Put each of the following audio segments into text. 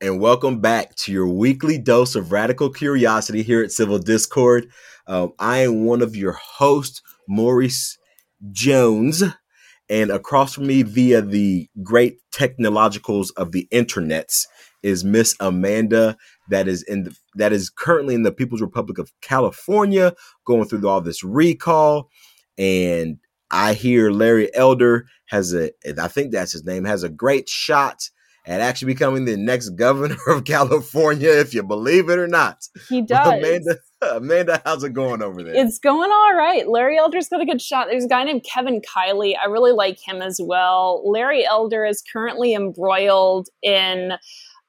and welcome back to your weekly dose of radical curiosity here at Civil Discord. I am one of your hosts, Maurice Jones, and across from me via the great technologicals of the internets is Miss Amanda, that is currently in the People's Republic of California, going through all this recall. And I hear Larry Elder has a great shot at actually becoming the next governor of California, if you believe it or not. He does. Amanda, how's it going over there? It's going all right. Larry Elder's got a good shot. There's a guy named Kevin Kiley. I really like him as well. Larry Elder is currently embroiled in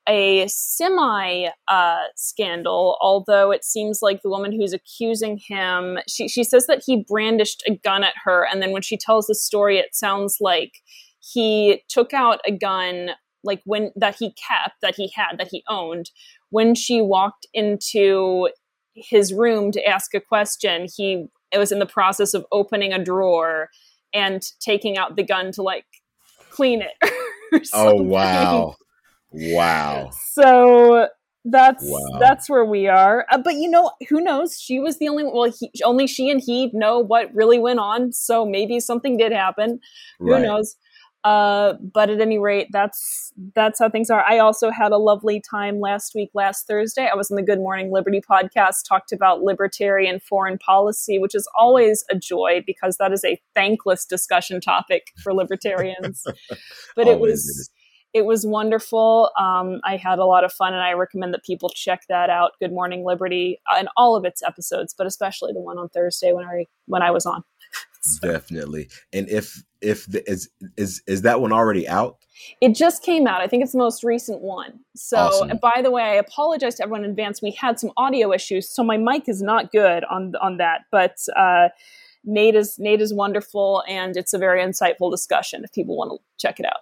a semi-scandal, although it seems like the woman who's accusing him, she says that he brandished a gun at her. And then when she tells the story, it sounds like he took out a gun that he owned. When she walked into his room to ask a question, it was in the process of opening a drawer and taking out the gun to clean it. Oh, wow. Wow. So that's where we are. But who knows? She was the only one. Well, only she and he know what really went on. So maybe something did happen. Right. Who knows? But at any rate, that's how things are. I also had a lovely time last Thursday. I was on the Good Morning Liberty podcast, talked about libertarian foreign policy, which is always a joy because that is a thankless discussion topic for libertarians. But it was wonderful. I had a lot of fun, and I recommend that people check that out. Good Morning Liberty, and all of its episodes, but especially the one on Thursday when I was on. Definitely. And is that one already out? It just came out. I think it's the most recent one. So awesome. By the way, I apologize to everyone in advance. We had some audio issues, so my mic is not good on that. But Nate is wonderful, and it's a very insightful discussion if people want to check it out.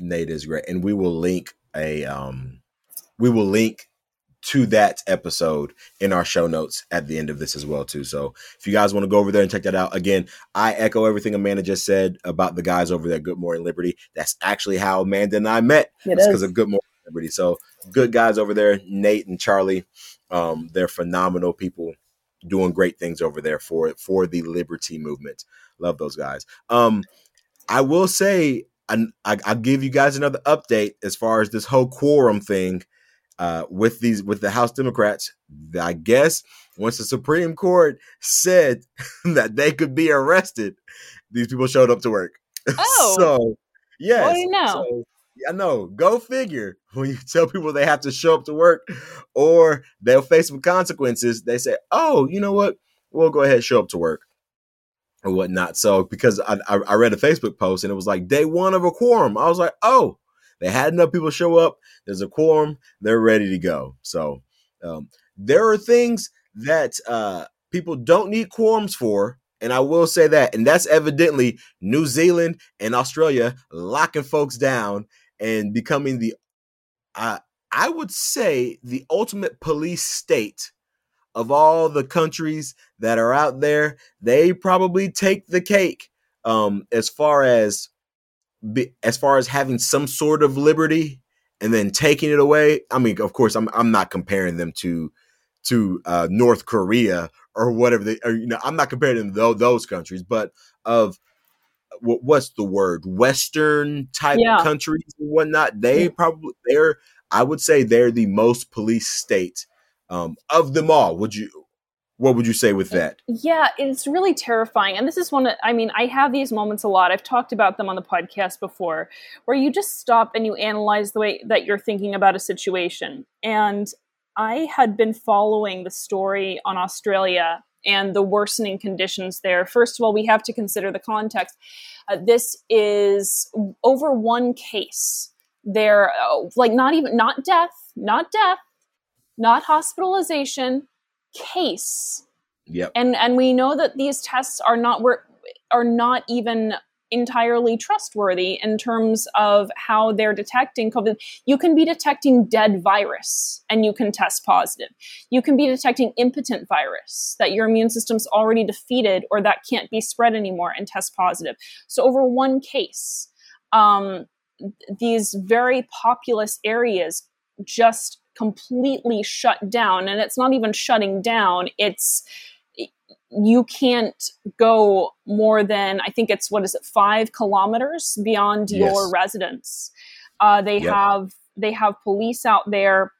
Nate is great. And we will link to that episode in our show notes at the end of this as well, too. So if you guys want to go over there and check that out, again, I echo everything Amanda just said about the guys over there at Good Morning Liberty. That's actually how Amanda and I met. It's because of Good Morning Liberty. So good guys over there, Nate and Charlie. They're phenomenal people doing great things over there for the liberty movement. Love those guys. I will say, I'll give you guys another update as far as this whole quorum thing. With the House Democrats, I guess once the Supreme Court said that they could be arrested, these people showed up to work. Oh, so yes, well, I know. Go figure. When you tell people they have to show up to work or they'll face some consequences, they say, "Oh, you know what? We'll go ahead and show up to work or whatnot." So because I read a Facebook post and it was like day one of a quorum, I was like, "Oh." They had enough people show up. There's a quorum. They're ready to go. So there are things that people don't need quorums for. And I will say that. And that's evidently New Zealand and Australia locking folks down and becoming I would say, the ultimate police state of all the countries that are out there. They probably take the cake as far as having some sort of liberty and then taking it away. I mean, of course, I'm not comparing them to North Korea or whatever I'm not comparing them to those countries, but of what's the word, Western type countries and whatnot. I would say they're the most police state of them all. What would you say with that? Yeah, it's really terrifying. And this is I have these moments a lot. I've talked about them on the podcast before, where you just stop and you analyze the way that you're thinking about a situation. And I had been following the story on Australia and the worsening conditions there. First of all, we have to consider the context. This is over one case. They're not death, not hospitalization, case. Yep. And we know that these tests are not even entirely trustworthy in terms of how they're detecting COVID. You can be detecting dead virus and you can test positive. You can be detecting impotent virus that your immune system's already defeated or that can't be spread anymore and test positive. So over one case, these very populous areas just completely shut down. And it's not even shutting down. It's, you can't go more than, I think it's, 5 kilometers beyond your residence. They have police out there,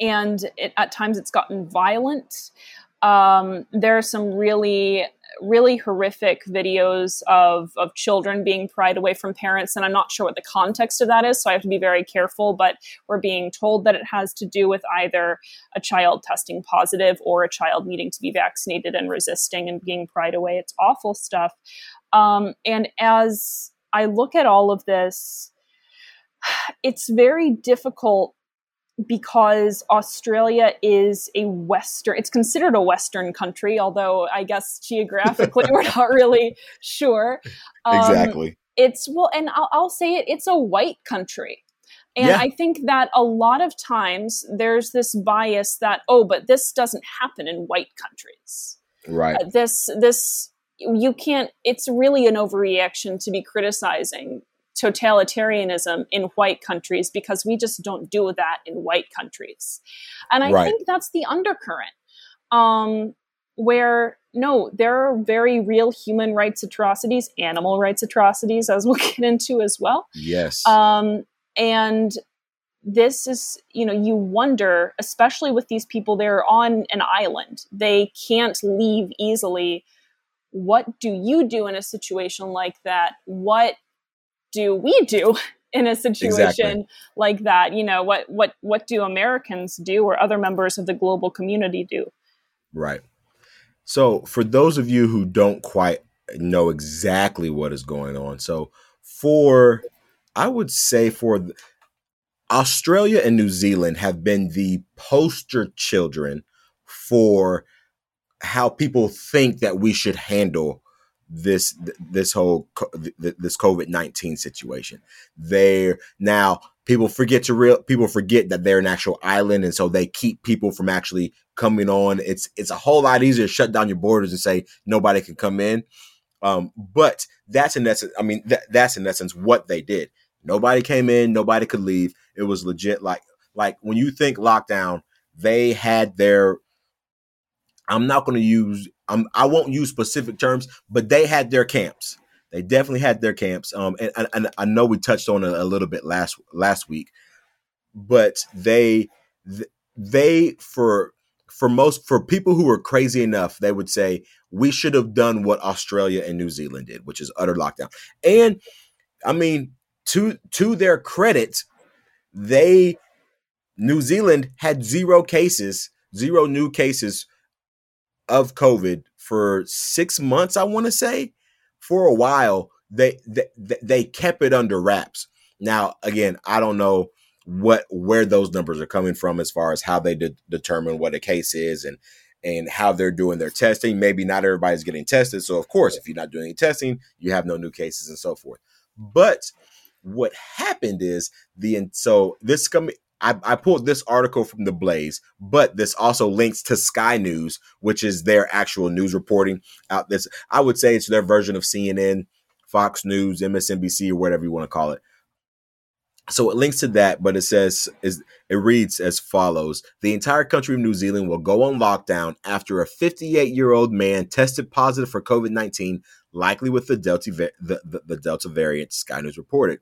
and it, at times it's gotten violent. There are some really, really horrific videos of children being pried away from parents. And I'm not sure what the context of that is, so I have to be very careful, but we're being told that it has to do with either a child testing positive or a child needing to be vaccinated and resisting and being pried away. It's awful stuff. And as I look at all of this, it's very difficult because Australia is a Western, it's considered a Western country, although I guess geographically we're not really sure. Exactly. It's, well, and I'll say it, it's a white country. And I think that a lot of times there's this bias that, oh, but this doesn't happen in white countries. Right. This, you can't, it's really an overreaction to be criticizing totalitarianism in white countries, because we just don't do that in white countries. And I think that's the undercurrent, where, no, there are very real human rights atrocities, animal rights atrocities, as we'll get into as well. Yes. And this is, you know, you wonder, especially with these people, they're on an island. They can't leave easily. What do you do in a situation like that? What do we do in a situation like that? You know, what do Americans do, or other members of the global community do? Right. So for those of you who don't quite know exactly what is going on, so for, I would say for Australia and New Zealand have been the poster children for how people think that we should handle this COVID-19 situation. People forget that they're an actual island, and so they keep people from actually coming on. It's a whole lot easier to shut down your borders and say nobody can come in. But that's in essence, I mean, that's in essence what they did. Nobody came in, nobody could leave. It was legit. Like when you think lockdown, they had their, I won't use specific terms, but they had their camps. They definitely had their camps. And I know we touched on it a little bit last week, but they for people who were crazy enough, they would say we should have done what Australia and New Zealand did, which is utter lockdown. And I mean, to their credit, New Zealand had zero new cases of COVID for 6 months. I want to say for a while they kept it under wraps. Now again, I don't know where those numbers are coming from as far as how they determine what a case is and how they're doing their testing. Maybe not everybody's getting tested, so of course if you're not doing any testing, you have no new cases and so forth. But what happened is I pulled this article from The Blaze, but this also links to Sky News, which is their actual news reporting out. This, I would say it's their version of CNN, Fox News, MSNBC, or whatever you want to call it. So it links to that, but it reads as follows. The entire country of New Zealand will go on lockdown after a 58-year-old man tested positive for COVID-19, likely with the Delta variant, Sky News reported.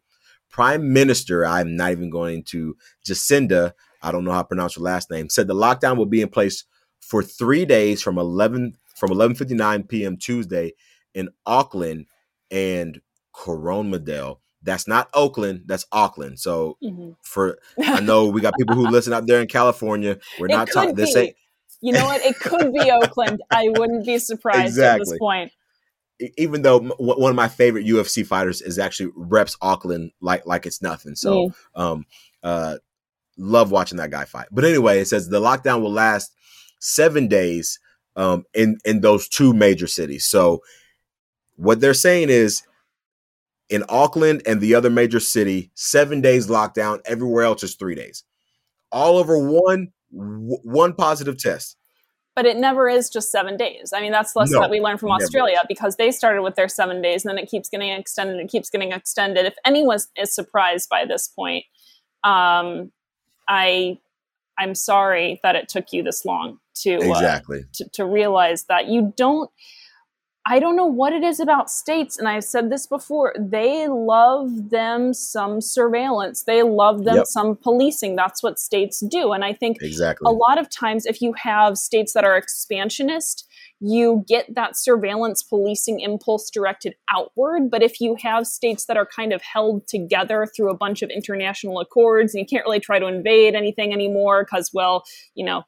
Prime Minister, I'm not even going to, Jacinda, I don't know how to pronounce her last name, said the lockdown will be in place for 3 days from 11:59 p.m. Tuesday in Auckland and Coromandel. That's not Oakland, that's Auckland. So I know we got people who listen out there in California. We're not talking this ain't. You know what? It could be Oakland. I wouldn't be surprised at this point. Even though one of my favorite UFC fighters is actually reps Auckland like it's nothing. So love watching that guy fight. But anyway, it says the lockdown will last 7 days in those two major cities. So what they're saying is in Auckland and the other major city, 7 days lockdown. Everywhere else is 3 days. All over one positive test. But it never is just 7 days. I mean, that's the lesson that we learned from Australia, because they started with their 7 days, and then it keeps getting extended and keeps getting extended. If anyone is surprised by this point, I'm sorry that it took you this long to exactly to realize that you don't. I don't know what it is about states, and I've said this before, they love them some surveillance. They love them some policing. That's what states do. And I think a lot of times if you have states that are expansionist, you get that surveillance policing impulse directed outward. But if you have states that are kind of held together through a bunch of international accords, and you can't really try to invade anything anymore because, well, you know,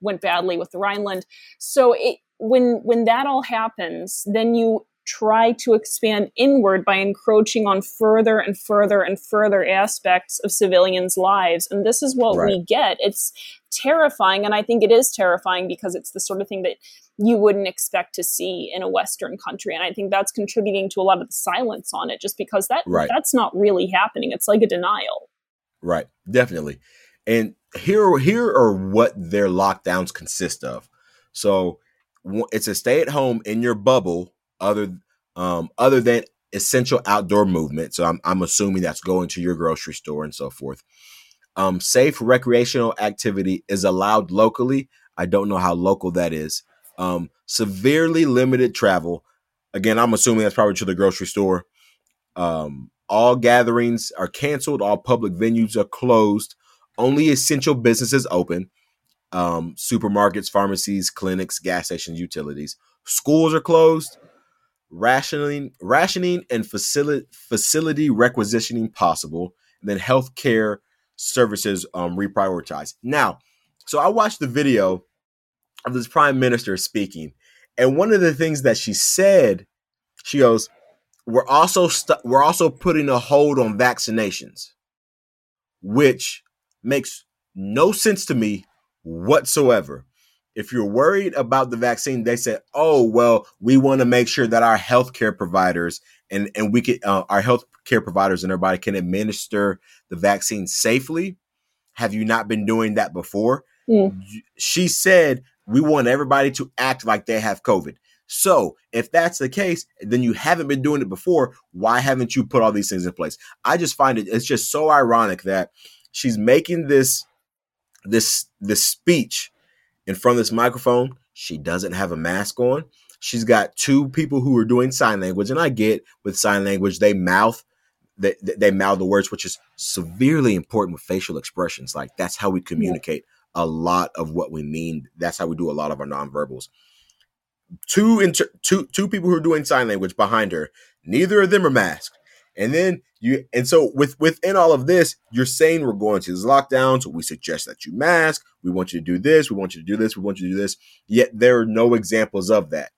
went badly with the Rhineland. So it, when that all happens, then you try to expand inward by encroaching on further and further and further aspects of civilians' lives. And this is what we get. It's terrifying. And I think it is terrifying because it's the sort of thing that you wouldn't expect to see in a Western country. And I think that's contributing to a lot of the silence on it, just because that that's not really happening. It's like a denial. Right. Definitely. And here are what their lockdowns consist of. So it's a stay at home in your bubble, other than essential outdoor movement. So I'm assuming that's going to your grocery store and so forth. Safe recreational activity is allowed locally. I don't know how local that is. Severely limited travel. Again, I'm assuming that's probably to the grocery store. All gatherings are canceled. All public venues are closed. Only essential businesses open. Supermarkets, pharmacies, clinics, gas stations, utilities. Schools are closed. Rationing and facility requisitioning possible. And then healthcare services reprioritized. Now, so I watched the video of this prime minister speaking, and one of the things that she said, she goes, "We're also putting a hold on vaccinations," which makes no sense to me whatsoever. If you're worried about the vaccine, they said, oh, well, we want to make sure that our healthcare providers and we can our healthcare providers and everybody can administer the vaccine safely. Have you not been doing that before? Yeah. She said, we want everybody to act like they have COVID. So if that's the case, then you haven't been doing it before. Why haven't you put all these things in place? I just find it's just so ironic that she's making this speech in front of this microphone. She doesn't have a mask on. She's got two people who are doing sign language. And I get with sign language, they mouth the words, which is severely important with facial expressions. Like, that's how we communicate a lot of what we mean. That's how we do a lot of our nonverbals. Two people who are doing sign language behind her. Neither of them are masked. And then within all of this, you're saying we're going to these lockdowns. We suggest that you mask. We want you to do this. We want you to do this. We want you to do this. Yet there are no examples of that.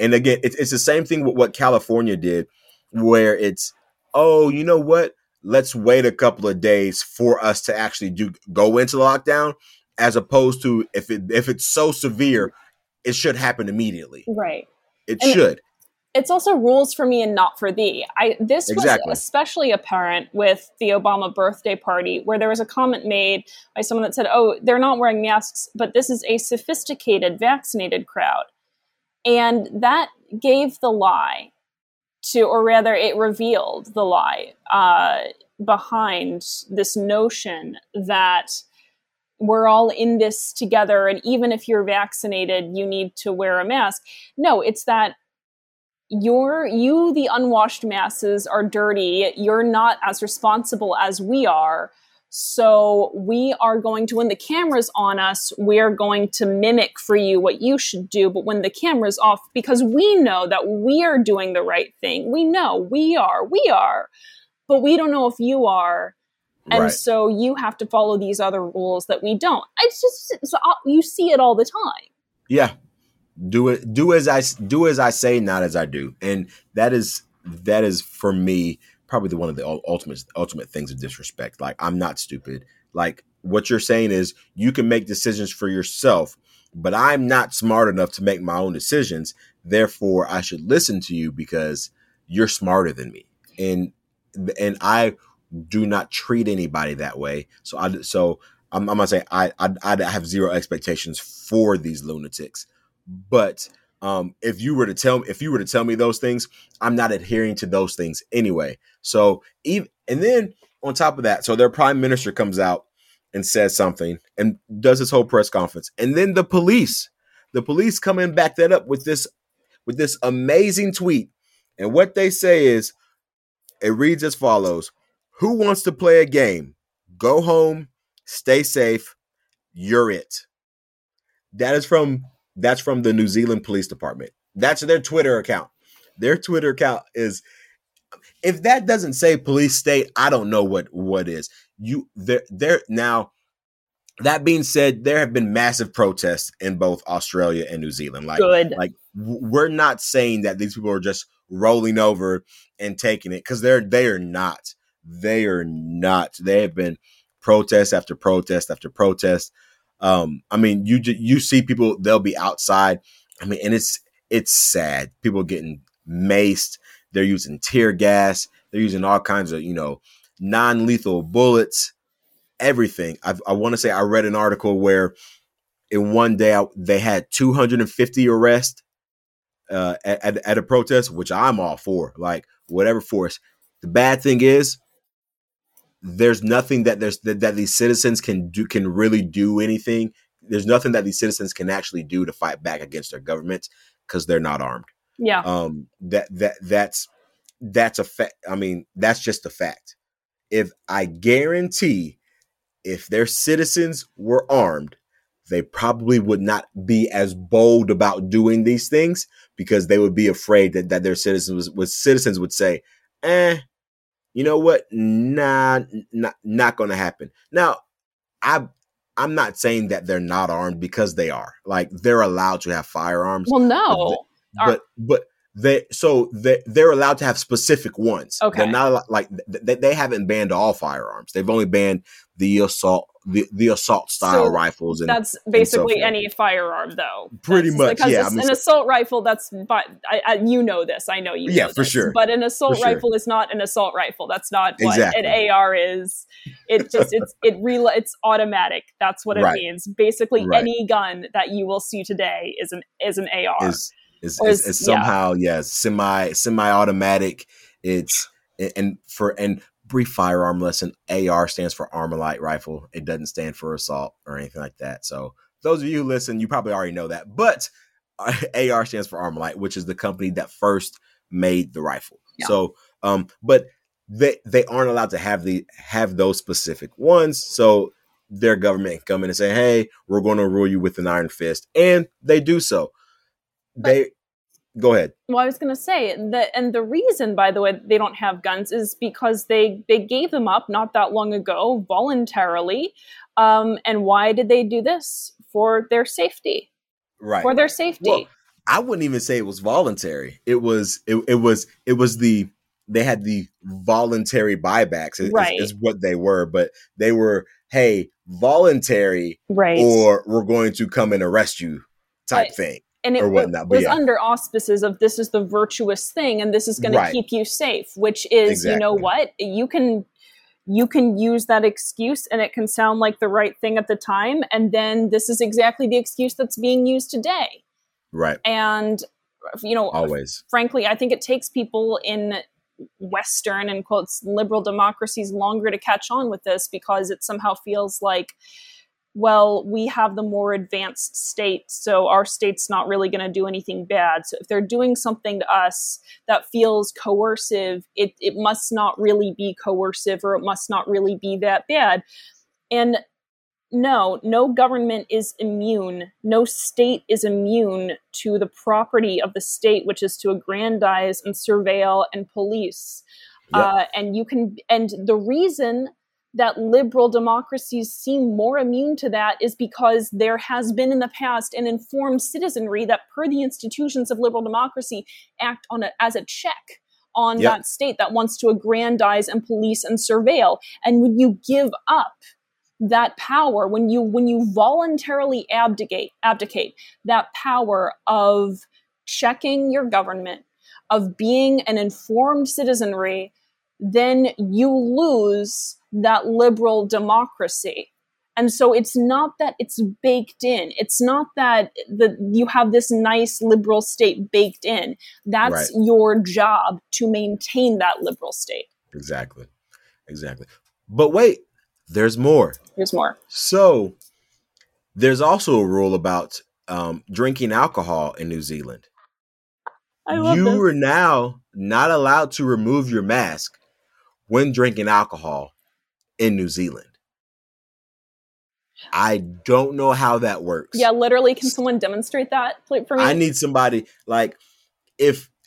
And again, it's the same thing with what California did, where it's, oh, you know what? Let's wait a couple of days for us to actually go into lockdown, as opposed to if it's so severe, it should happen immediately. Right. It should. It's also rules for me and not for thee. This was especially apparent with the Obama birthday party, where there was a comment made by someone that said, oh, they're not wearing masks, but this is a sophisticated, vaccinated crowd. And that gave the lie to, or rather it revealed the lie behind this notion that we're all in this together. And even if you're vaccinated, you need to wear a mask. No, it's that the unwashed masses are dirty. You're not as responsible as we are. So we are going to, when the camera's on us, we're going to mimic for you what you should do. But when the camera's off, because we know that we are doing the right thing. We know we are, but we don't know if you are. And so you have to follow these other rules that we don't. It's you see it all the time. Yeah. Do as I say, not as I do. And that is for me probably one of the ultimate things of disrespect. Like, I'm not stupid. Like, what you're saying is you can make decisions for yourself, but I'm not smart enough to make my own decisions. Therefore, I should listen to you because you're smarter than me. And I do not treat anybody that way. So I'm going to say I have zero expectations for these lunatics. But if you were to tell me those things, I'm not adhering to those things anyway. So even, and then on top of that, so their prime minister comes out and says something and does his whole press conference. And then the police come and back that up with this amazing tweet. And what they say is, it reads as follows: who wants to play a game? Go home, stay safe. You're it. That's from the New Zealand Police Department. That's their Twitter account. Their Twitter account is, if that doesn't say police state, I don't know what is. Now, that being said, there have been massive protests in both Australia and New Zealand. Like we're not saying that these people are just rolling over and taking it, because they are not. They have been protest after protest after protest. I mean, you see people, they'll be outside. I mean, and it's sad. People getting maced. They're using tear gas. They're using all kinds of, non-lethal bullets, everything. I want to say I read an article where in one day they had 250 arrests at a protest, which I'm all for, like whatever force. The bad thing is, there's nothing that these citizens can really do anything. There's nothing that these citizens can actually do to fight back against their government, because they're not armed. Yeah. That's a fact. I mean, that's just a fact. If their citizens were armed, they probably would not be as bold about doing these things, because they would be afraid that their citizens would say, you know what? Nah, not going to happen. Now, I'm not saying that they're not armed, because they are. Like, they're allowed to have firearms. Well, no. But they're allowed to have specific ones. Okay. They're not like they haven't banned all firearms. They've only banned the assault style rifles. And that's basically and any firearm, though. Pretty much. Because yeah. An assault rifle, I know you know this. But an assault rifle is not an assault rifle. That's not what an AR is. It just, it's automatic. That's what it means. Basically any gun that you will see today is an AR. It's somehow, semi-automatic. And brief firearm lesson, AR stands for armor light rifle. It doesn't stand for assault or anything like that. So those of you who listen, you probably already know that. But AR stands for Armor Light, which is the company that first made the rifle. Yeah. So, but they aren't allowed to have those specific ones. So their government can come in and say, "Hey, we're going to rule you with an iron fist," and they do so. Go ahead. Well, I was going to say that, and the reason, by the way, they don't have guns is because they gave them up not that long ago voluntarily. And why did they do this? For their safety, right? For their safety. Well, I wouldn't even say it was voluntary. They had the voluntary buybacks. Is what they were, but they were, hey, voluntary, right? Or we're going to come and arrest you type thing. And it was under auspices of this is the virtuous thing, and this is going to keep you safe, which is, you know what, you can use that excuse, and it can sound like the right thing at the time. And then this is exactly the excuse that's being used today. Right. And, always. Frankly, I think it takes people in Western, in quotes, liberal democracies longer to catch on with this, because it somehow feels like, well, we have the more advanced state, so our state's not really going to do anything bad. So if they're doing something to us that feels coercive, it must not really be coercive, or it must not really be that bad. And no government is immune. No state is immune to the property of the state, which is to aggrandize and surveil and police. Yeah. And the reason that liberal democracies seem more immune to that is because there has been in the past an informed citizenry that, per the institutions of liberal democracy, act as a check on that state that wants to aggrandize and police and surveil. And when you give up that power, when you voluntarily abdicate that power of checking your government, of being an informed citizenry, then you lose that liberal democracy. And so it's not that it's baked in. It's not that you have this nice liberal state baked in. That's your job, to maintain that liberal state. Exactly. But wait, there's more. There's more. So there's also a rule about drinking alcohol in New Zealand. I love you this. Are now not allowed to remove your mask when drinking alcohol in New Zealand. I don't know how that works. Yeah, literally. Can someone demonstrate that for me? I need somebody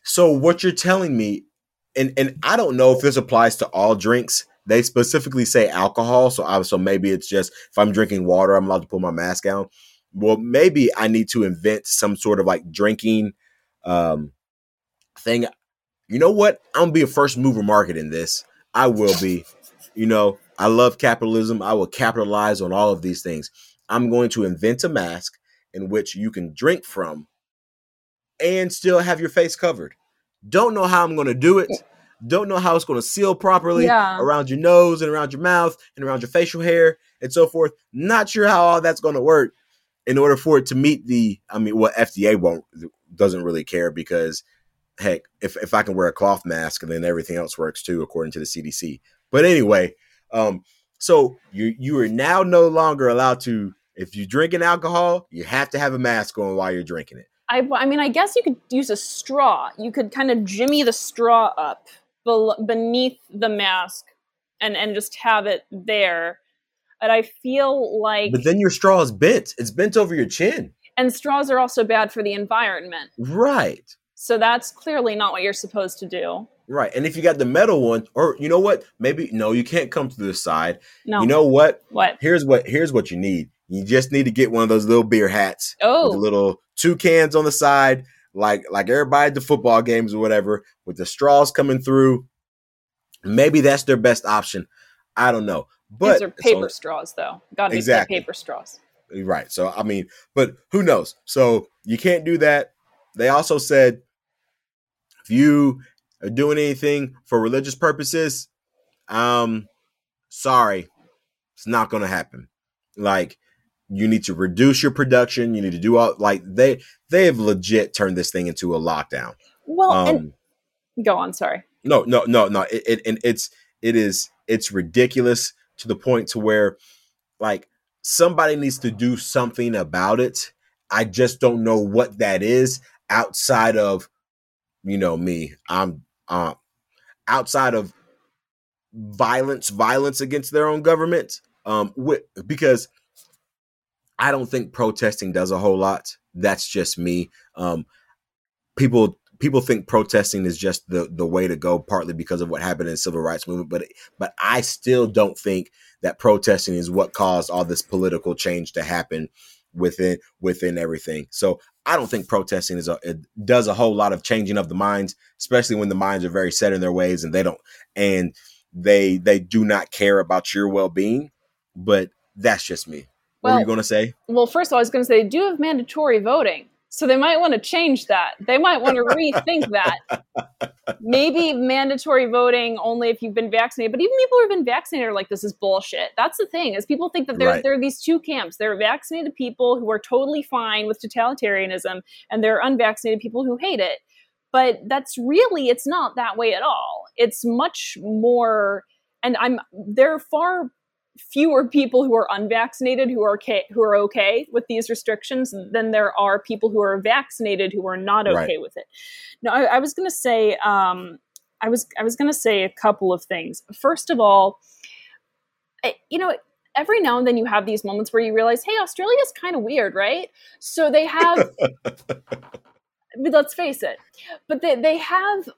so what you're telling me, and I don't know if this applies to all drinks. They specifically say alcohol. So maybe it's just if I'm drinking water, I'm allowed to put my mask on. Well, maybe I need to invent some sort of drinking thing. You know what? I'm going to be a first mover market in this. I will be. I love capitalism. I will capitalize on all of these things. I'm going to invent a mask in which you can drink from and still have your face covered. Don't know how I'm going to do it. Don't know how it's going to seal properly around your nose and around your mouth and around your facial hair and so forth. Not sure how all that's going to work in order for it to meet FDA doesn't really care because, heck, if I can wear a cloth mask, then everything else works too, according to the CDC. But anyway, so you are now no longer allowed to, if you're drinking alcohol, you have to have a mask on while you're drinking it. I guess you could use a straw. You could kind of jimmy the straw up beneath the mask and just have it there. But I feel like... But then your straw is bent. It's bent over your chin. And straws are also bad for the environment. Right. So that's clearly not what you're supposed to do. Right. And if you got the metal one, or you know what? Maybe, no, you can't come to the side. No. You know what? What? Here's what you need. You just need to get one of those little beer hats. Oh. With the little toucans on the side, like everybody at the football games or whatever, with the straws coming through. Maybe that's their best option. I don't know. But these are paper straws, though. Got to be paper straws. Right. So, but who knows? So you can't do that. They also said if you are doing anything for religious purposes, sorry, it's not going to happen. You need to reduce your production. You need to do all they have legit turned this thing into a lockdown. Well, and go on. Sorry. No. It's ridiculous to the point to where somebody needs to do something about it. I just don't know what that is outside of, me. I'm outside of violence against their own government. Because I don't think protesting does a whole lot. That's just me. People think protesting is just the way to go, partly because of what happened in the civil rights movement. But I still don't think that protesting is what caused all this political change to happen within everything. So I don't think protesting does a whole lot of changing of the minds, especially when the minds are very set in their ways and they do not care about your well-being. But that's just me. What were you going to say? Well, first of all, I was going to say, they do have mandatory voting. So they might want to change that. They might want to rethink that. Maybe mandatory voting only if you've been vaccinated. But even people who have been vaccinated are like, this is bullshit. That's the thing, is people think that there are these two camps. There are vaccinated people who are totally fine with totalitarianism, and there are unvaccinated people who hate it. But it's not that way at all. It's much more, there are far fewer people who are unvaccinated who are okay with these restrictions than there are people who are vaccinated who are not okay with it. Now, I was going to say I was going to say a couple of things. First of all, every now and then you have these moments where you realize, hey, Australia is kind of weird, right? So they have, let's face it, but they have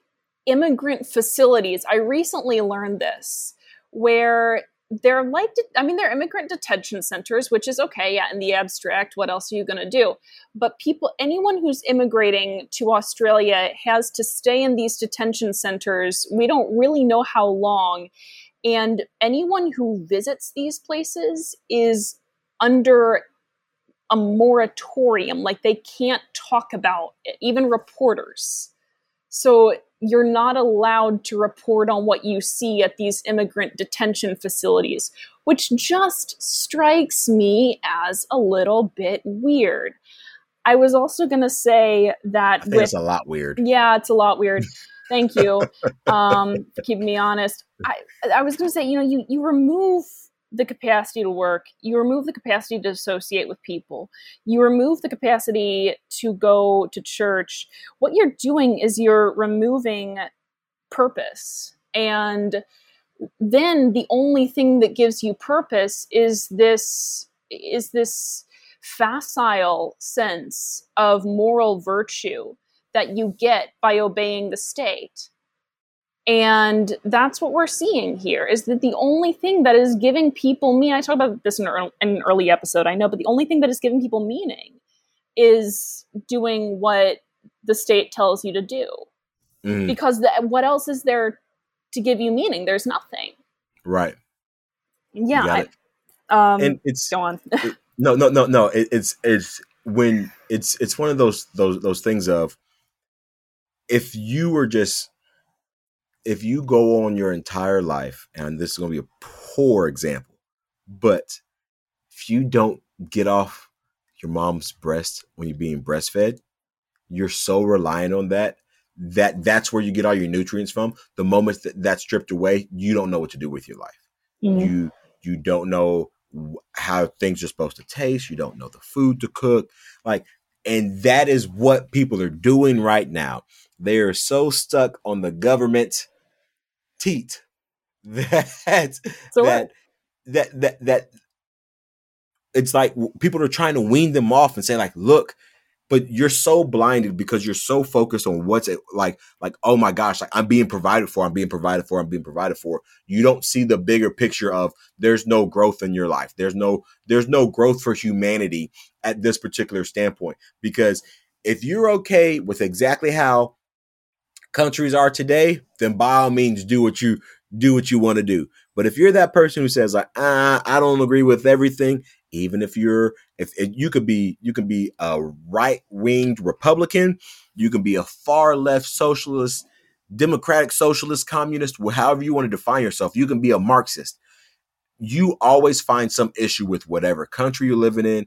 immigrant facilities. I recently learned this, where they're immigrant detention centers, which is okay. Yeah. In the abstract, what else are you going to do? But anyone who's immigrating to Australia has to stay in these detention centers. We don't really know how long. And anyone who visits these places is under a moratorium. They can't talk about it, even reporters. So you're not allowed to report on what you see at these immigrant detention facilities, which just strikes me as a little bit weird. I was also going to say that... it's a lot weird. Yeah, it's a lot weird. Thank you. Keep me honest. I was going to say, you remove the capacity to work, you remove the capacity to associate with people, you remove the capacity to go to church, what you're doing is you're removing purpose. And then the only thing that gives you purpose is this facile sense of moral virtue that you get by obeying the state. And that's what we're seeing here, is that the only thing that is giving people meaning, I talked about this in an early episode, I know, but the only thing that is giving people meaning is doing what the state tells you to do. Mm. Because what else is there to give you meaning? There's nothing. Right. Yeah. And it's, go on. No. It's when it's one of those things of, if you go on your entire life, and this is going to be a poor example, but if you don't get off your mom's breast when you're being breastfed, you're so reliant on that's where you get all your nutrients from. The moment that's stripped away, you don't know what to do with your life. Mm-hmm. You don't know how things are supposed to taste. You don't know the food to cook. And that is what people are doing right now. They are so stuck on the government teat that it's like people are trying to wean them off and say, like, look, but you're so blinded because you're so focused on what's like, oh my gosh, like I'm being provided for. You don't see the bigger picture of there's no growth in your life. There's no growth for humanity at this particular standpoint, because if you're okay with exactly how countries are today, then by all means do what you want to do. But if you're that person who says, like, I don't agree with everything, even if you could be a right-winged Republican, you can be a far left socialist, democratic socialist, communist, however you want to define yourself, you can be a Marxist, you always find some issue with whatever country you're living in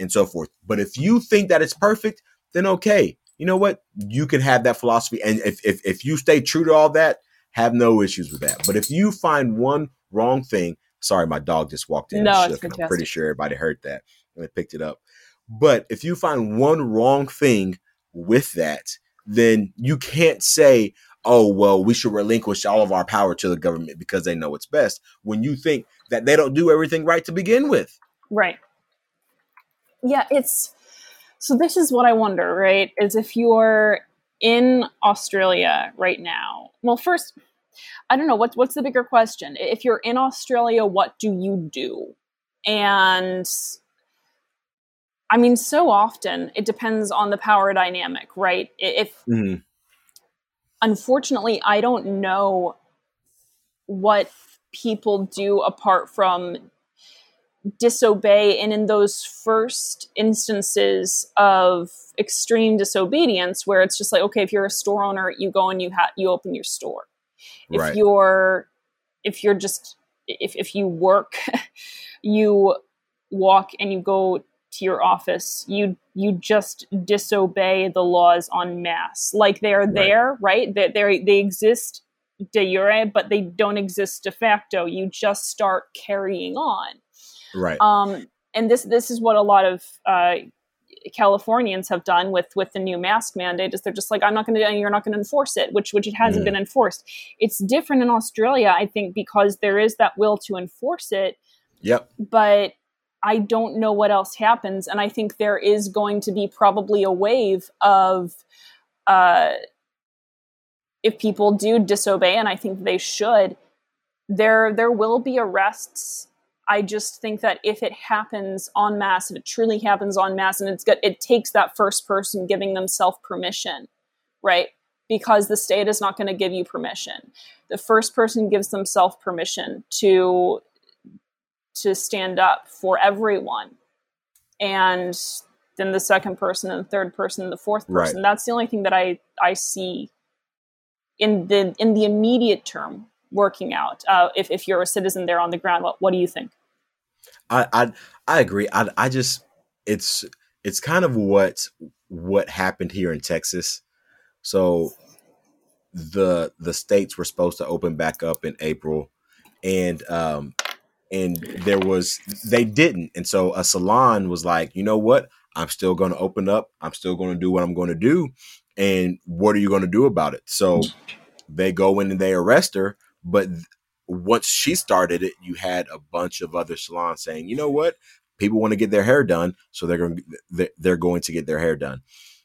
and so forth. But if you think that it's perfect, then okay, you know what? You can have that philosophy. And if you stay true to all that, have no issues with that. But if you find one wrong thing, sorry, my dog just walked in. No, and shook, and I'm pretty sure everybody heard that when they picked it up. But if you find one wrong thing with that, then you can't say, oh, well, we should relinquish all of our power to the government because they know what's best, when you think that they don't do everything right to begin with. Right. Yeah, so this is what I wonder, right? Is if you're in Australia right now. Well, first, I don't know. What's the bigger question? If you're in Australia, what do you do? And I mean, so often it depends on the power dynamic, right? If mm-hmm. Unfortunately, I don't know what people do apart from disobey, and in those first instances of extreme disobedience, where it's just like, okay, if you're a store owner, you go and you open your store. Right. If you work, you walk and you go to your office. You just disobey the laws en masse. Like they are there, right? They exist de jure, but they don't exist de facto. You just start carrying on. Right. And this is what a lot of Californians have done with the new mask mandate, is they're just like, I'm not going to, and you're not going to enforce it, which it hasn't been enforced. It's different in Australia, I think, because there is that will to enforce it. Yep. But I don't know what else happens. And I think there is going to be probably a wave of, if people do disobey, and I think they should, there will be arrests. I just think that if it happens en masse, if it truly happens en masse, and it takes that first person giving themselves permission, right? Because the state is not going to give you permission. The first person gives themselves permission to stand up for everyone. And then the second person, and the third person, and the fourth person. Right. That's the only thing that I see in the immediate term working out. If you're a citizen there on the ground, what do you think? I agree. I just, it's kind of what happened here in Texas. So the states were supposed to open back up in April, and and they didn't. And so a salon was like, you know what? I'm still going to open up. I'm still going to do what I'm going to do. And what are you going to do about it? So they go in and they arrest her. But once she started it, you had a bunch of other salons saying, you know what? People want to get their hair done. So they're going to get their hair done.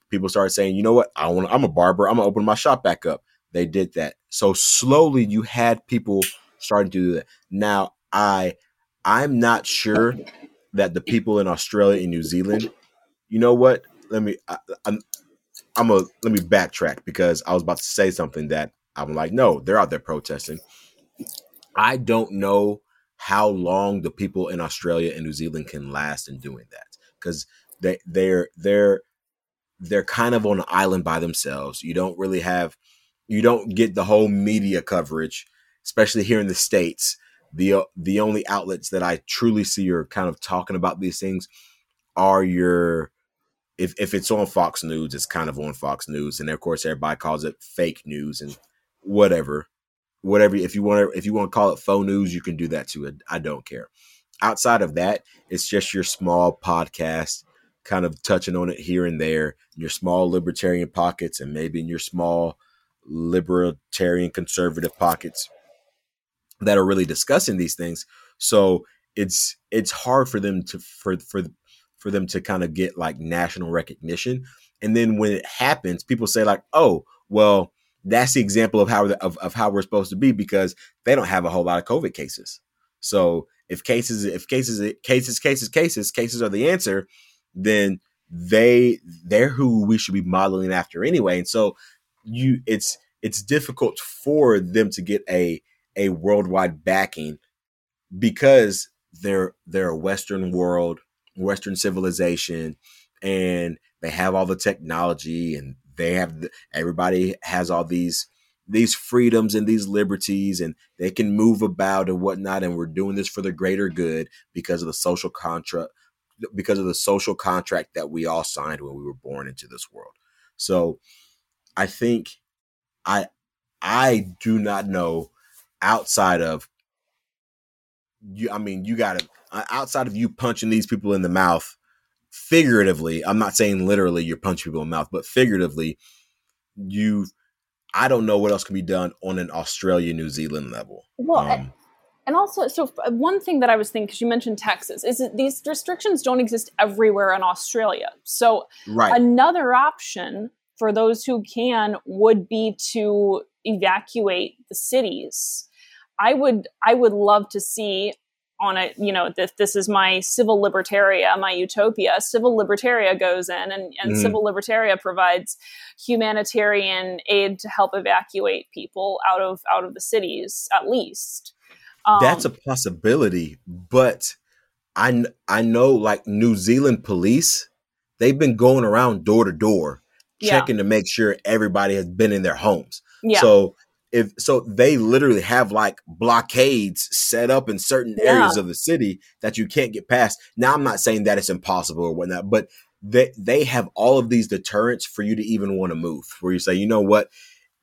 People started saying, you know what? I'm a barber. I'm going to open my shop back up. They did that. So slowly you had people starting to do that. Now, I'm not sure that the people in Australia and New Zealand, you know what? Let me backtrack, because I was about to say something that I'm like, no, they're out there protesting. I don't know how long the people in Australia and New Zealand can last in doing that, because they're kind of on an island by themselves. You don't get the whole media coverage, especially here in the States. The only outlets that I truly see are kind of talking about these things are if it's on Fox News, it's kind of on Fox News. And of course, everybody calls it fake news and whatever. If you want to call it faux news, you can do that too. I don't care. Outside of that, it's just your small podcast kind of touching on it here and there, your small libertarian pockets, and maybe in your small libertarian conservative pockets that are really discussing these things. So it's hard for them to kind of get like national recognition. And then when it happens, people say like, oh, well, that's the example of how we're supposed to be, because they don't have a whole lot of COVID cases. So if cases are the answer, then they're who we should be modeling after anyway. And so it's difficult for them to get a worldwide backing, because they're a Western world, Western civilization, and they have all the technology, and everybody has all these freedoms and these liberties, and they can move about and whatnot. And we're doing this for the greater good because of the social contract that we all signed when we were born into this world. So I think I do not know. Outside of you punching these people in the mouth, figuratively, I'm not saying literally you're punching people in the mouth, but figuratively, I don't know what else can be done on an Australia, New Zealand level. Well, and also, so one thing that I was thinking, because you mentioned Texas, is that these restrictions don't exist everywhere in Australia. So Another option for those who can would be to evacuate the cities. I would love to see on a, you know, this is my civil libertaria, my utopia. Civil libertaria goes in and civil libertaria provides humanitarian aid to help evacuate people out of the cities, at least. That's a possibility, but I know like New Zealand police, they've been going around door to door checking to make sure everybody has been in their homes. Yeah. So they literally have like blockades set up in certain areas of the city that you can't get past. Now, I'm not saying that it's impossible or whatnot, but they have all of these deterrents for you to even want to move, where you say, you know what,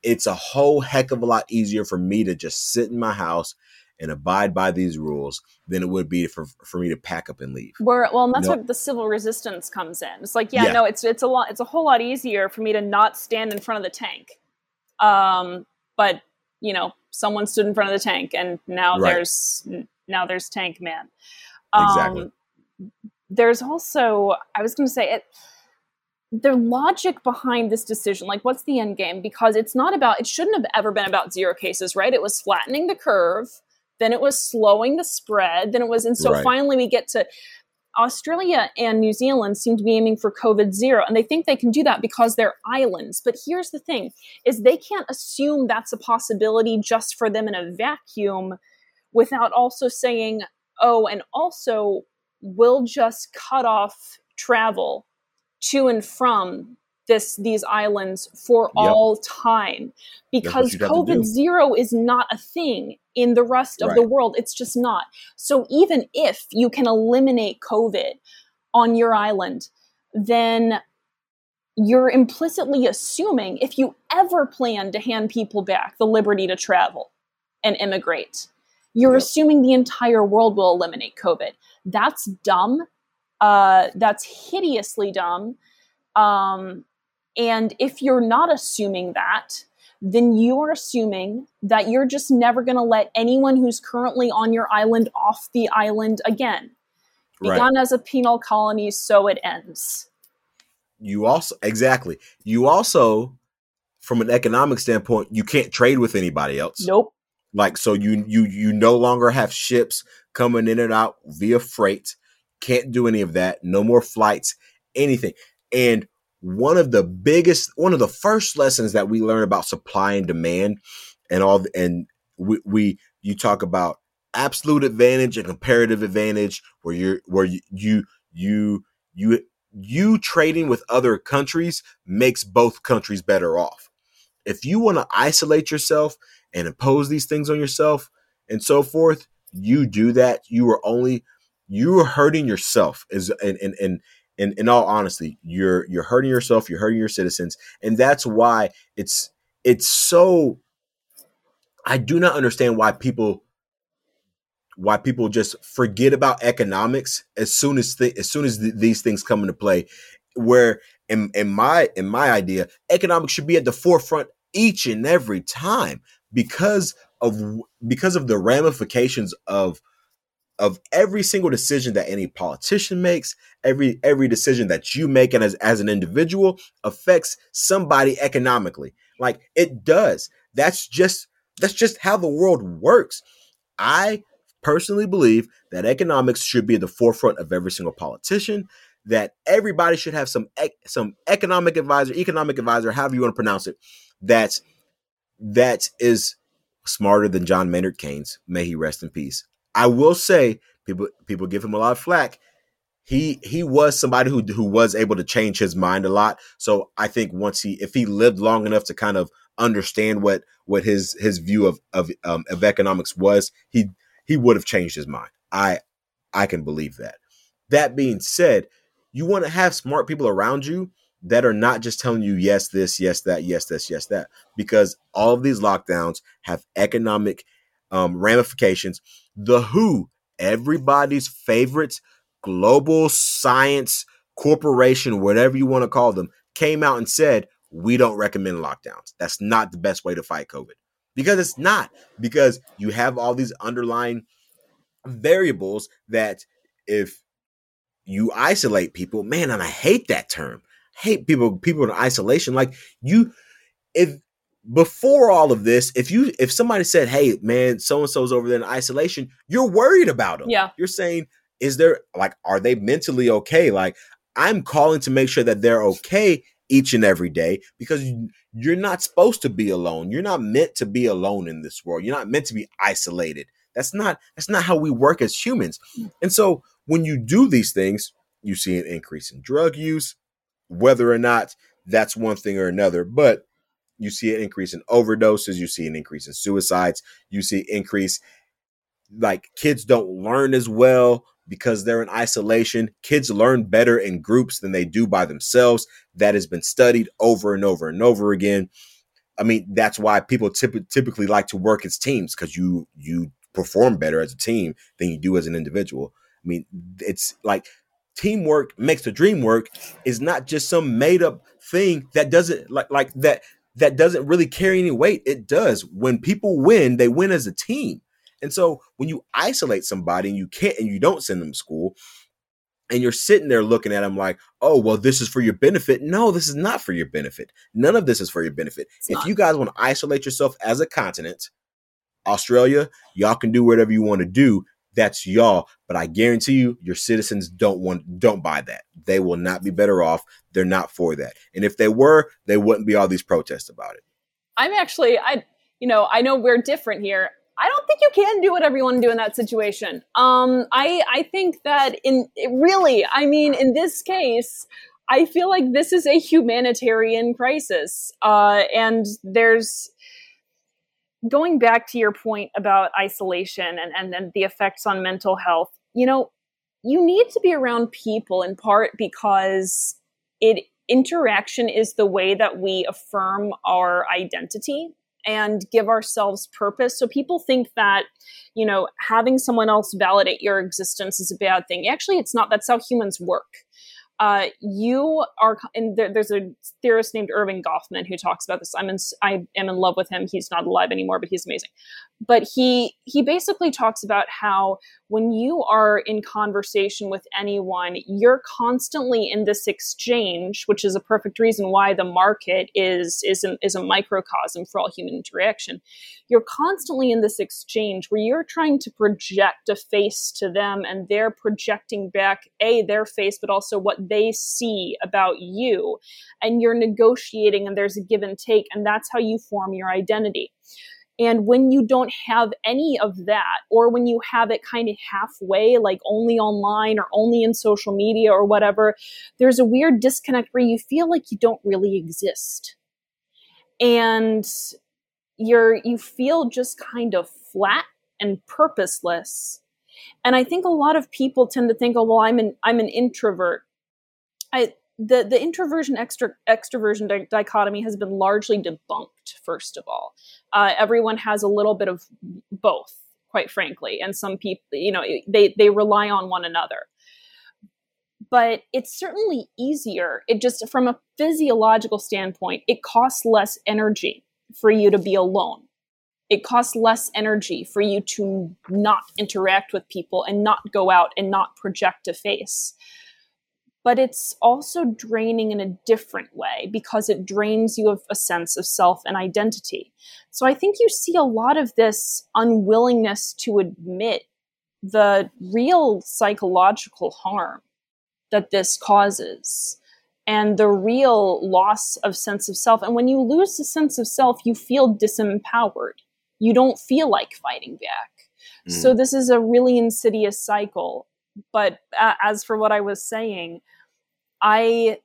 it's a whole heck of a lot easier for me to just sit in my house and abide by these rules than it would be for me to pack up and leave. And that's what the civil resistance comes in. It's like, it's a whole lot easier for me to not stand in front of the tank. But you know, someone stood in front of the tank, and now there's Tank Man. Exactly. There's also, I was going to say it, the logic behind this decision, like what's the end game? Because it shouldn't have ever been about zero cases, right? It was flattening the curve. Then it was slowing the spread. Finally we get to Australia and New Zealand seem to be aiming for COVID zero, and they think they can do that because they're islands. But here's the thing, is they can't assume that's a possibility just for them in a vacuum without also saying, oh, and also we'll just cut off travel to and from these islands for all time, because COVID zero is not a thing in the rest of the world. It's just not. So even if you can eliminate COVID on your island, then you're implicitly assuming, if you ever plan to hand people back the liberty to travel and immigrate, You're assuming the entire world will eliminate COVID. That's dumb. That's hideously dumb. And if you're not assuming that, then you are assuming that you're just never going to let anyone who's currently on your island off the island again. Begun as a penal colony, so it ends. You also, from an economic standpoint, you can't trade with anybody else. Nope. Like, so you no longer have ships coming in and out via freight. Can't do any of that. No more flights, anything. And one of the first lessons that we learn about supply and demand and you talk about absolute advantage and comparative advantage where you trading with other countries makes both countries better off. If you want to isolate yourself and impose these things on yourself and so forth, you do that. You are hurting yourself. And in all honesty, you're hurting yourself. You're hurting your citizens. And that's why it's so, I do not understand why people just forget about economics as soon as these things come into play, where in my idea, economics should be at the forefront each and every time because of the ramifications of every single decision that any politician makes. Every decision that you make and as an individual affects somebody economically. Like, it does. That's just how the world works. I personally believe that economics should be at the forefront of every single politician, that everybody should have some economic advisor, however you want to pronounce it, that is smarter than John Maynard Keynes. May he rest in peace. I will say, people give him a lot of flack. He was somebody who was able to change his mind a lot. So I think if he lived long enough to kind of understand what his view of economics was, he would have changed his mind. I can believe that. That being said, you want to have smart people around you that are not just telling you yes, this, yes, that, yes, this, yes, that, because all of these lockdowns have economic ramifications. The WHO, everybody's favorite global science corporation, whatever you want to call them, came out and said, we don't recommend lockdowns. That's not the best way to fight COVID. Because it's not, because you have all these underlying variables that if you isolate people, man, and I hate that term. I hate people in isolation. Like, if before all of this, if somebody said, hey, man, so-and-so's over there in isolation, you're worried about them. Yeah. You're saying, are they mentally okay? Like, I'm calling to make sure that they're okay each and every day, because you're not supposed to be alone. You're not meant to be alone in this world. You're not meant to be isolated. That's not how we work as humans. And so when you do these things, you see an increase in drug use, whether or not that's one thing or another, but you see an increase in overdoses. You see an increase in suicides. You see increase, like, kids don't learn as well because they're in isolation. Kids learn better in groups than they do by themselves. That has been studied over and over and over again. I mean, that's why people typically like to work as teams, because you perform better as a team than you do as an individual. I mean, it's like teamwork makes the dream work is not just some made up thing that doesn't that doesn't really carry any weight. It does. When people win, they win as a team. And so when you isolate somebody and you don't send them to school, and you're sitting there looking at them like, oh, well, this is for your benefit. No, this is not for your benefit. None of this is for your benefit. If you guys want to isolate yourself as a continent, Australia, y'all can do whatever you want to do. That's y'all. But I guarantee you, your citizens don't buy that. They will not be better off. They're not for that. And if they were, they wouldn't be all these protests about it. I know we're different here. I don't think you can do whatever you want to do in that situation. I think that in this case, I feel like this is a humanitarian crisis. And there's, going back to your point about isolation and the effects on mental health, you need to be around people in part because interaction is the way that we affirm our identity and give ourselves purpose. So people think that, you know, having someone else validate your existence is a bad thing. Actually, it's not. That's how humans work. You are, and there's a theorist named Erving Goffman who talks about this. I am in love with him. He's not alive anymore, but he's amazing. But he basically talks about how when you are in conversation with anyone, you're constantly in this exchange, which is a perfect reason why the market is a microcosm for all human interaction. You're constantly in this exchange where you're trying to project a face to them, and they're projecting back their face, but also what they see about you, and you're negotiating, and there's a give and take, and that's how you form your identity. And when you don't have any of that, or when you have it kind of halfway, like only online or only in social media or whatever, there's a weird disconnect where you feel like you don't really exist. And you feel just kind of flat and purposeless. And I think a lot of people tend to think, oh, well, I'm an introvert. The introversion extroversion dichotomy has been largely debunked, first of all. Everyone has a little bit of both, quite frankly. And some people, you know, they rely on one another. But it's certainly easier. It just, from a physiological standpoint, it costs less energy for you to be alone. It costs less energy for you to not interact with people and not go out and not project a face. But it's also draining in a different way because it drains you of a sense of self and identity. So I think you see a lot of this unwillingness to admit the real psychological harm that this causes and the real loss of sense of self. And when you lose the sense of self, you feel disempowered. You don't feel like fighting back. So this is a really insidious cycle. But as for what I was saying, if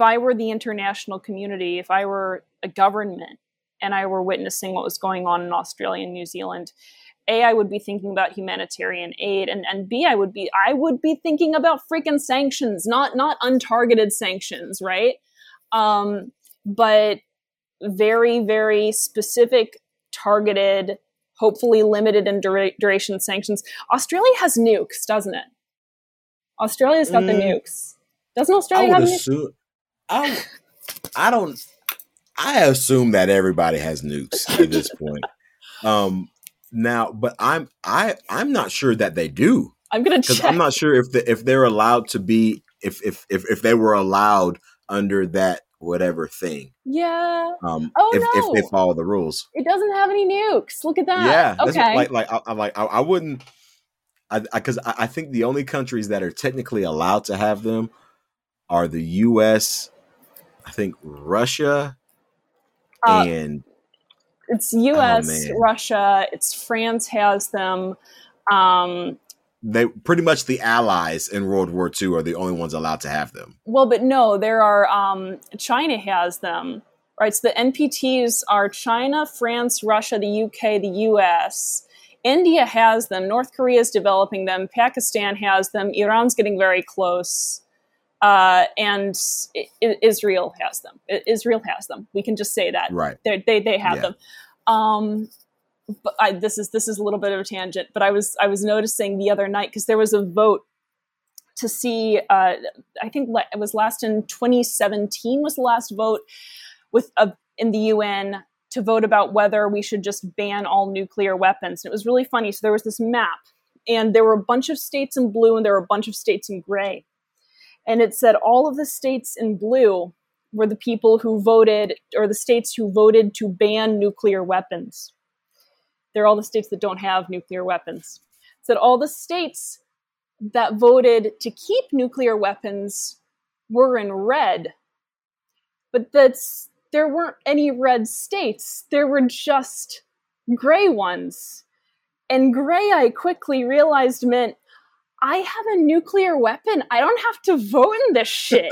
I were the international community, if I were a government and I were witnessing what was going on in Australia and New Zealand, A, I would be thinking about humanitarian aid, and B, I would be thinking about freaking sanctions, not untargeted sanctions, right? But very, very specific, targeted, hopefully limited in duration sanctions. Australia has nukes, doesn't it? Australia's got the nukes. Doesn't Australia have nukes? I assume that everybody has nukes at this point. Now, but I'm not sure that they do. I'm going to check. 'Cause I'm not sure if they're allowed to be, if they were allowed under that whatever thing. Yeah. If they follow the rules. It doesn't have any nukes. Look at that. Yeah. Okay. I think the only countries that are technically allowed to have them are the US, I think Russia, and it's US, Russia, it's France has them. They pretty much the allies in World War II are the only ones allowed to have them. Well, but no, there are China has them, right? So the NPTs are China, France, Russia, the UK, the US. India has them. North Korea is developing them. Pakistan has them. Iran's getting very close. And Israel has them. We can just say that. Right. They have them. But this is a little bit of a tangent, but I was noticing the other night because there was a vote to see, I think it was last in 2017 was the last vote in the UN to vote about whether we should just ban all nuclear weapons. And it was really funny. So there was this map, and there were a bunch of states in blue and there were a bunch of states in gray. And it said all of the states in blue were the people who voted, or the states who voted to ban nuclear weapons. They're all the states that don't have nuclear weapons. So that all the states that voted to keep nuclear weapons were in red, but there weren't any red states. There were just gray ones. And gray, I quickly realized, meant I have a nuclear weapon. I don't have to vote in this shit.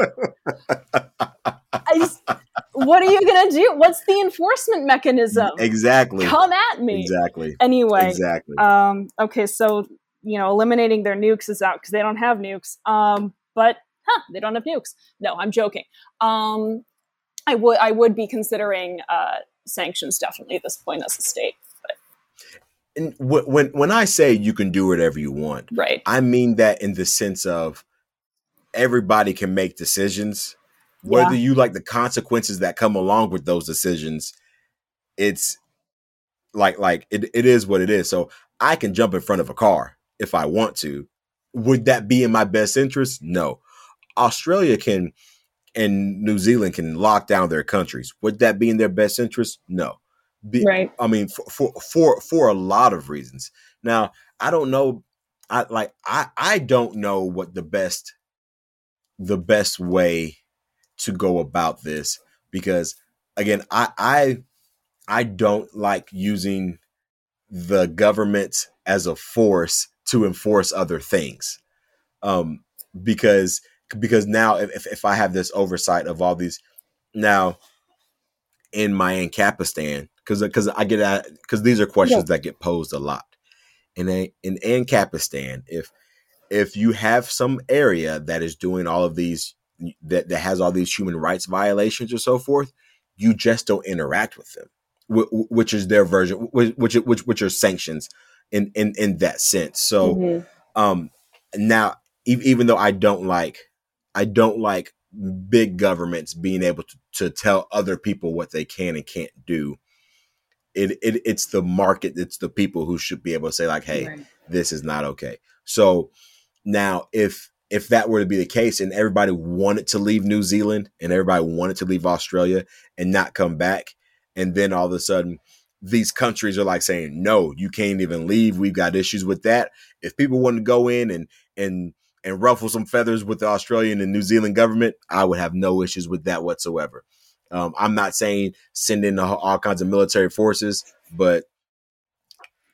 What are you going to do? What's the enforcement mechanism? Exactly. Come at me. Exactly. Anyway. Exactly. Okay, so, you know, eliminating their nukes is out because they don't have nukes. But they don't have nukes. No, I'm joking. I would be considering sanctions definitely at this point as a state. But. And when I say you can do whatever you want, right. I mean that in the sense of everybody can make decisions, whether you like the consequences that come along with those decisions. It's like it is what it is. So I can jump in front of a car if I want to. Would that be in my best interest? No. Australia can and New Zealand can lock down their countries. Would that be in their best interest? No. Right. I mean, for a lot of reasons. Now, I don't know. I don't know what the best way to go about this, because again, I don't like using the government as a force to enforce other things, because now if I have this oversight of all these now in my Ancapistan, because these are questions that get posed a lot in Ancapistan. If you have some area that is doing all of these, that has all these human rights violations or so forth, you just don't interact with them, which is their version, which are sanctions in that sense. So now, even though I don't like big governments being able to tell other people what they can and can't do, it's the market, it's the people who should be able to say like, hey, this is not okay. So now if that were to be the case and everybody wanted to leave New Zealand and everybody wanted to leave Australia and not come back, and then all of a sudden these countries are like saying, no, you can't even leave. We've got issues with that. If people wanted to go in and ruffle some feathers with the Australian and New Zealand government, I would have no issues with that whatsoever. I'm not saying send in all kinds of military forces, but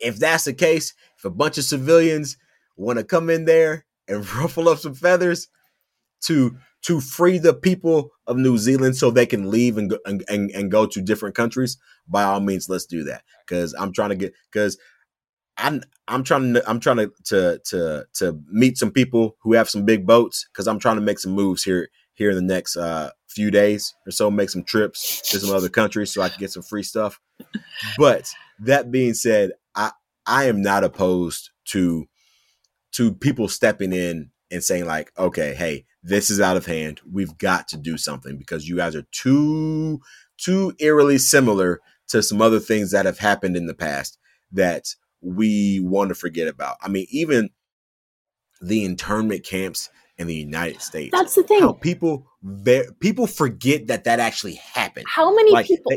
if that's the case, if a bunch of civilians want to come in there and ruffle up some feathers to free the people of New Zealand so they can leave and go to different countries, by all means, let's do that. Because I'm trying to meet some people who have some big boats, because I'm trying to make some moves here in the next few days or so, make some trips to some other countries so I can get some free stuff. But that being said, I am not opposed to people stepping in and saying like, okay, hey, this is out of hand. We've got to do something, because you guys are too eerily similar to some other things that have happened in the past that we want to forget about. I mean, even the internment camps in the United States. That's the thing. People forget that actually happened. How many people?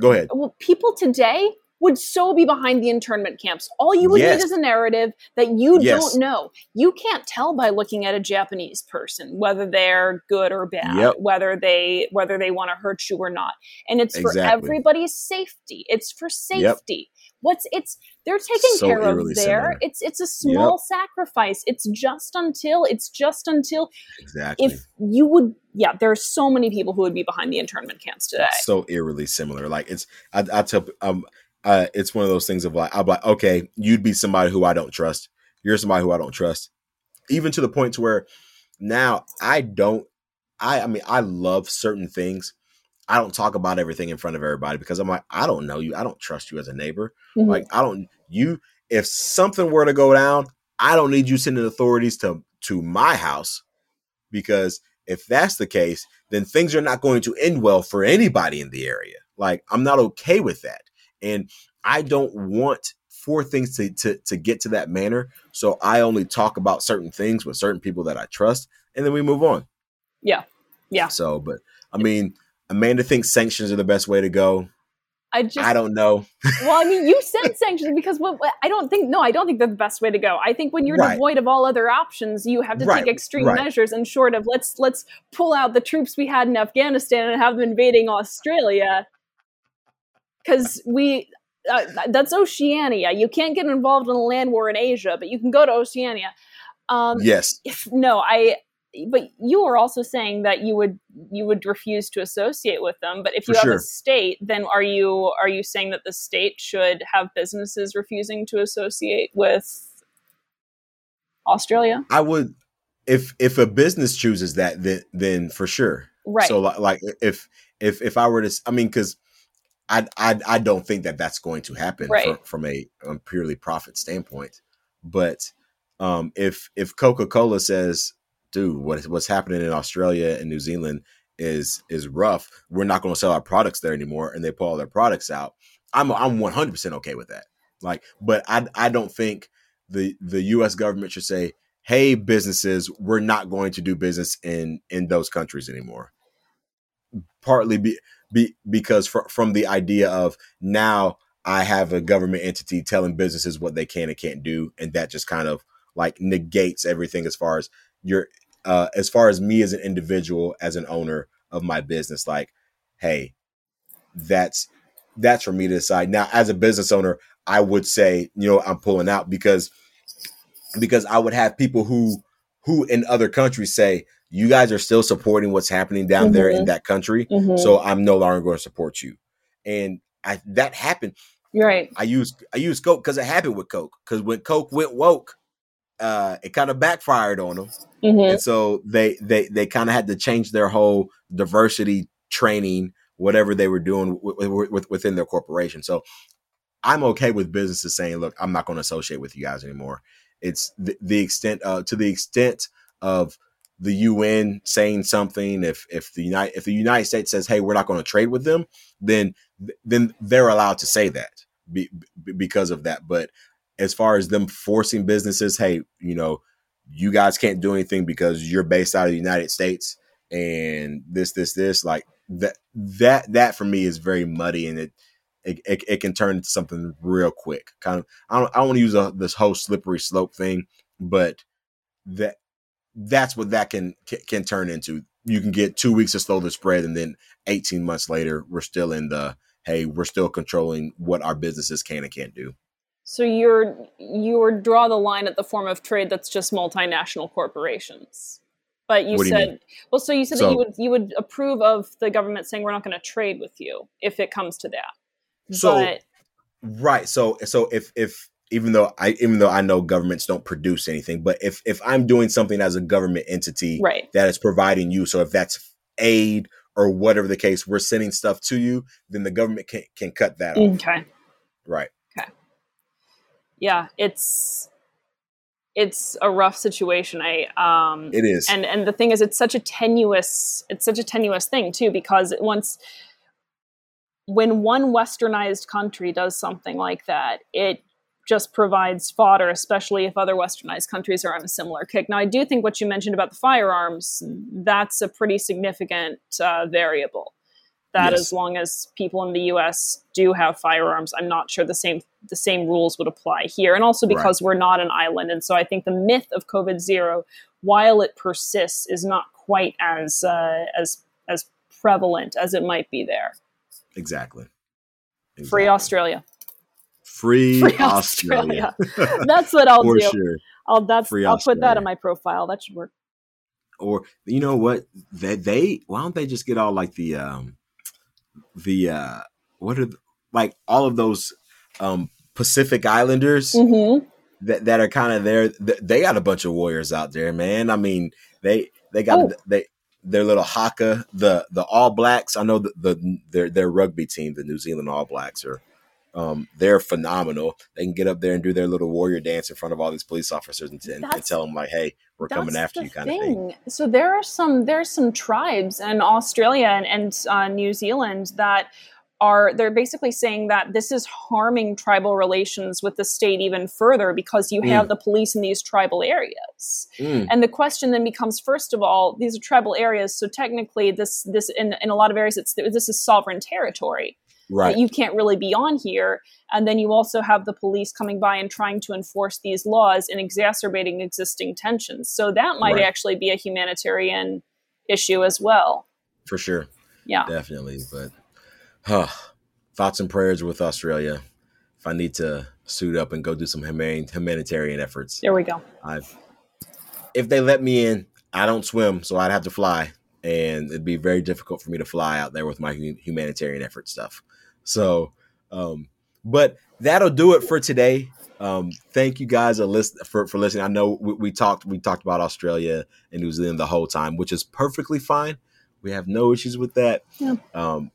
Go ahead. Well, people today would so be behind the internment camps. All you would need is a narrative that you don't know. You can't tell by looking at a Japanese person whether they're good or bad, whether they want to hurt you or not. And it's for everybody's safety. It's for safety. They're taken so care of there. It's a small sacrifice. It's just until exactly. If you would, there are so many people who would be behind the internment camps today. It's so eerily similar. Like I tell it's one of those things of like, I'm like, okay, you'd be somebody who I don't trust. You're somebody who I don't trust. Even to the point to where now I love certain things. I don't talk about everything in front of everybody, because I'm like, I don't know you. I don't trust you as a neighbor. Mm-hmm. Like if something were to go down, I don't need you sending authorities to my house, because if that's the case, then things are not going to end well for anybody in the area. Like, I'm not okay with that. And I don't want for things to get to that manner. So I only talk about certain things with certain people that I trust, and then we move on. Yeah. Yeah. So, but I mean, Amanda thinks sanctions are the best way to go. I don't know. Well, I mean, you said sanctions because I don't think they're the best way to go. I think when you're devoid of all other options, you have to take extreme measures, and short of let's pull out the troops we had in Afghanistan and have them invading Australia. Because that's Oceania. You can't get involved in a land war in Asia, but you can go to Oceania. But you were also saying that you would refuse to associate with them. But if you have a state, then are you saying that the state should have businesses refusing to associate with Australia? I would, if a business chooses that, then for sure. Right. So like if I were to, I mean, because I don't think that that's going to happen from a purely profit standpoint. But if Coca-Cola says, dude, what's happening in Australia and New Zealand is rough, we're not going to sell our products there anymore, and they pull all their products out, I'm 100% okay with that. Like, but I don't think the U.S. government should say, hey, businesses, we're not going to do business in those countries anymore. Partly because from the idea of now I have a government entity telling businesses what they can and can't do. And that just kind of like negates everything as far as as far as me as an individual, as an owner of my business. Like, hey, that's for me to decide. Now, as a business owner, I would say, I'm pulling out because I would have people who in other countries say, you guys are still supporting what's happening down there in that country. Mm-hmm. So I'm no longer going to support you. And that happened. You're right. I use Coke because it happened with Coke, because when Coke went woke, it kind of backfired on them. Mm-hmm. And so they kind of had to change their whole diversity training, whatever they were doing within their corporation. So I'm okay with businesses saying, look, I'm not going to associate with you guys anymore. It's to the extent of the UN saying something. If the United States says, hey, we're not going to trade with them, then they're allowed to say that because of that. But as far as them forcing businesses, hey, you guys can't do anything because you're based out of the United States and this, like that for me is very muddy, and it can turn into something real quick. Kind of, I don't want to use this whole slippery slope thing, but that's what that can turn into. You can get 2 weeks to slow the spread, and then 18 months later, we're still in the, hey, we're still controlling what our businesses can and can't do. So you draw the line at the form of trade that's just multinational corporations. But you said, well, so you said that you would approve of the government saying we're not going to trade with you if it comes to that. So if even though I know governments don't produce anything, but if I'm doing something as a government entity that is providing you, so if that's aid or whatever the case, we're sending stuff to you, then the government can cut that off. Okay. Right. Okay. Yeah, it's a rough situation. It is. And the thing is, it's such a tenuous thing too, because when one westernized country does something like that, it just provides fodder, especially if other westernized countries are on a similar kick. Now, I do think what you mentioned about the firearms, that's a pretty significant variable. That as long as people in the U.S. do have firearms, I'm not sure the same rules would apply here. And also because we're not an island. And so I think the myth of COVID zero, while it persists, is not quite as prevalent as it might be there. Exactly. Free Australia. Free Australia. That's what I'll do. Sure. I'll put that in my profile. That should work. Or you know what? Why don't they just get all like the what are like all of those Pacific Islanders that are kind of there? They got a bunch of warriors out there, man. I mean, they got their little haka, the All Blacks. I know their rugby team, the New Zealand All Blacks, are they're phenomenal. They can get up there and do their little warrior dance in front of all these police officers and tell them like, hey, we're coming after you kind of thing. So there's some tribes in Australia and New Zealand that they're basically saying that this is harming tribal relations with the state even further because you have the police in these tribal areas. And the question then becomes, first of all, these are tribal areas. So technically this in a lot of areas, this is sovereign territory. Right. That you can't really be on here. And then you also have the police coming by and trying to enforce these laws and exacerbating existing tensions. So that might actually be a humanitarian issue as well. For sure. Yeah, definitely. But thoughts and prayers with Australia. If I need to suit up and go do some humanitarian efforts. There we go. If they let me in, I don't swim, so I'd have to fly. And it'd be very difficult for me to fly out there with my humanitarian effort stuff. So, but that'll do it for today. Thank you guys for listening. I know we talked about Australia and New Zealand the whole time, which is perfectly fine. We have no issues with that. Yeah.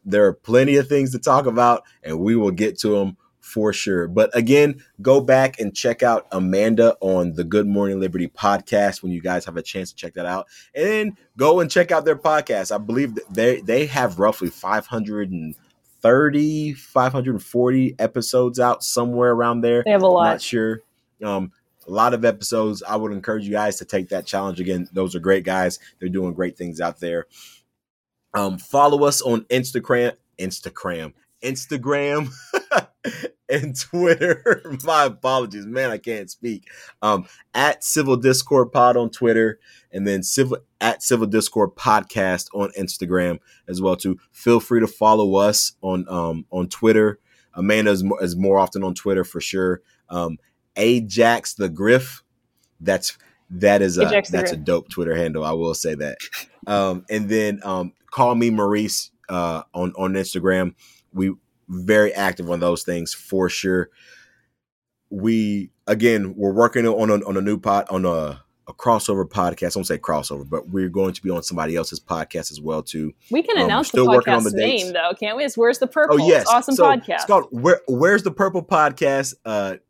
There are plenty of things to talk about, and we will get to them for sure. But again, go back and check out Amanda on the Good Morning Liberty podcast when you guys have a chance to check that out. And then go and check out their podcast. I believe that they have roughly 530, 540 episodes out, somewhere around there. They have a lot. I'm not sure. A lot of episodes. I would encourage you guys to take that challenge. Again, those are great guys. They're doing great things out there. Follow us on Instagram and Twitter. My apologies, man. I can't speak. At Civil Discord Pod on Twitter, and then at Civil Discord Podcast on Instagram as well too. Feel free to follow us on Twitter. Amanda is more often on Twitter for sure. Ajax the Griff. That's a dope Twitter handle. I will say that. And then call me Maurice on Instagram. We very active on those things for sure. We're working on a new pod, on a crossover podcast. I don't say crossover, but we're going to be on somebody else's podcast as well too. We can announce the podcast's name though, can't we? It's Where's the Purple? Oh yes, it's awesome podcast. It's called Where's the Purple Podcast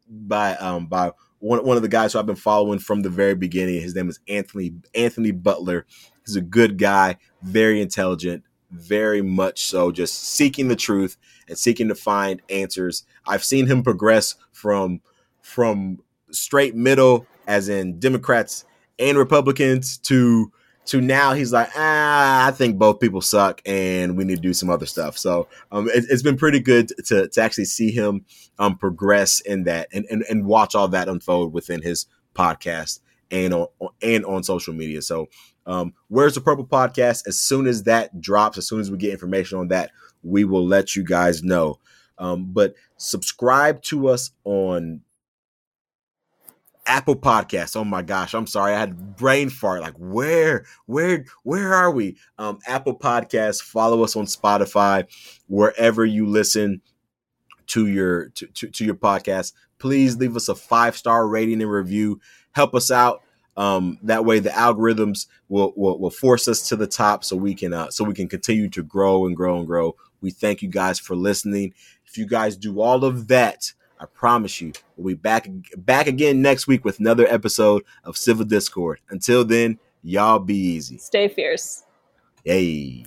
by one of the guys who I've been following from the very beginning. His name is Anthony Butler. He's a good guy, very intelligent, very much so just seeking the truth and seeking to find answers. I've seen him progress from straight middle, as in Democrats and Republicans, to now he's like, I think both people suck and we need to do some other stuff. So it's been pretty good to actually see him progress in that and watch all that unfold within his podcast and on social media. So Where's the Purple Podcast? As soon as that drops, as soon as we get information on that, we will let you guys know. But subscribe to us on Apple Podcasts. Oh my gosh, I'm sorry. I had brain fart. Like where are we? Apple Podcasts, follow us on Spotify, wherever you listen to your podcast. Please leave us a 5-star rating and review. Help us out. That way the algorithms will force us to the top so we can continue to grow and grow and grow. We thank you guys for listening. If you guys do all of that, I promise you, we'll be back again next week with another episode of Civil Discord. Until then, y'all be easy. Stay fierce. Hey.